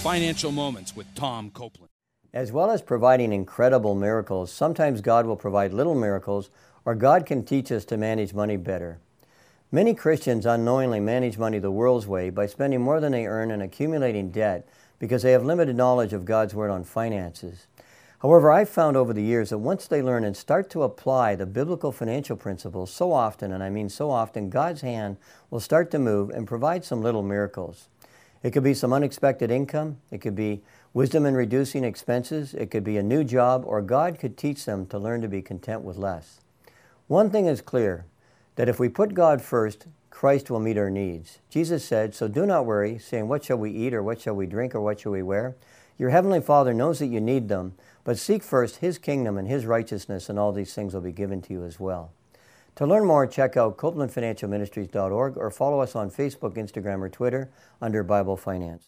Financial Moments with Tom Copeland. As well as providing incredible miracles, sometimes God will provide little miracles, or God can teach us to manage money better. Many Christians unknowingly manage money the world's way by spending more than they earn and accumulating debt because they have limited knowledge of God's Word on finances. However, I've found over the years that once they learn and start to apply the biblical financial principles, so often, and I mean so often, God's hand will start to move and provide some little miracles. It could be some unexpected income, it could be wisdom in reducing expenses, it could be a new job, or God could teach them to learn to be content with less. One thing is clear, that if we put God first, Christ will meet our needs. Jesus said, "So do not worry, saying, what shall we eat, or what shall we drink, or what shall we wear? Your heavenly Father knows that you need them, but seek first His kingdom and His righteousness, and all these things will be given to you as well." To learn more, check out copelandfinancialministries.org or follow us on Facebook, Instagram, or Twitter under Bible Finance.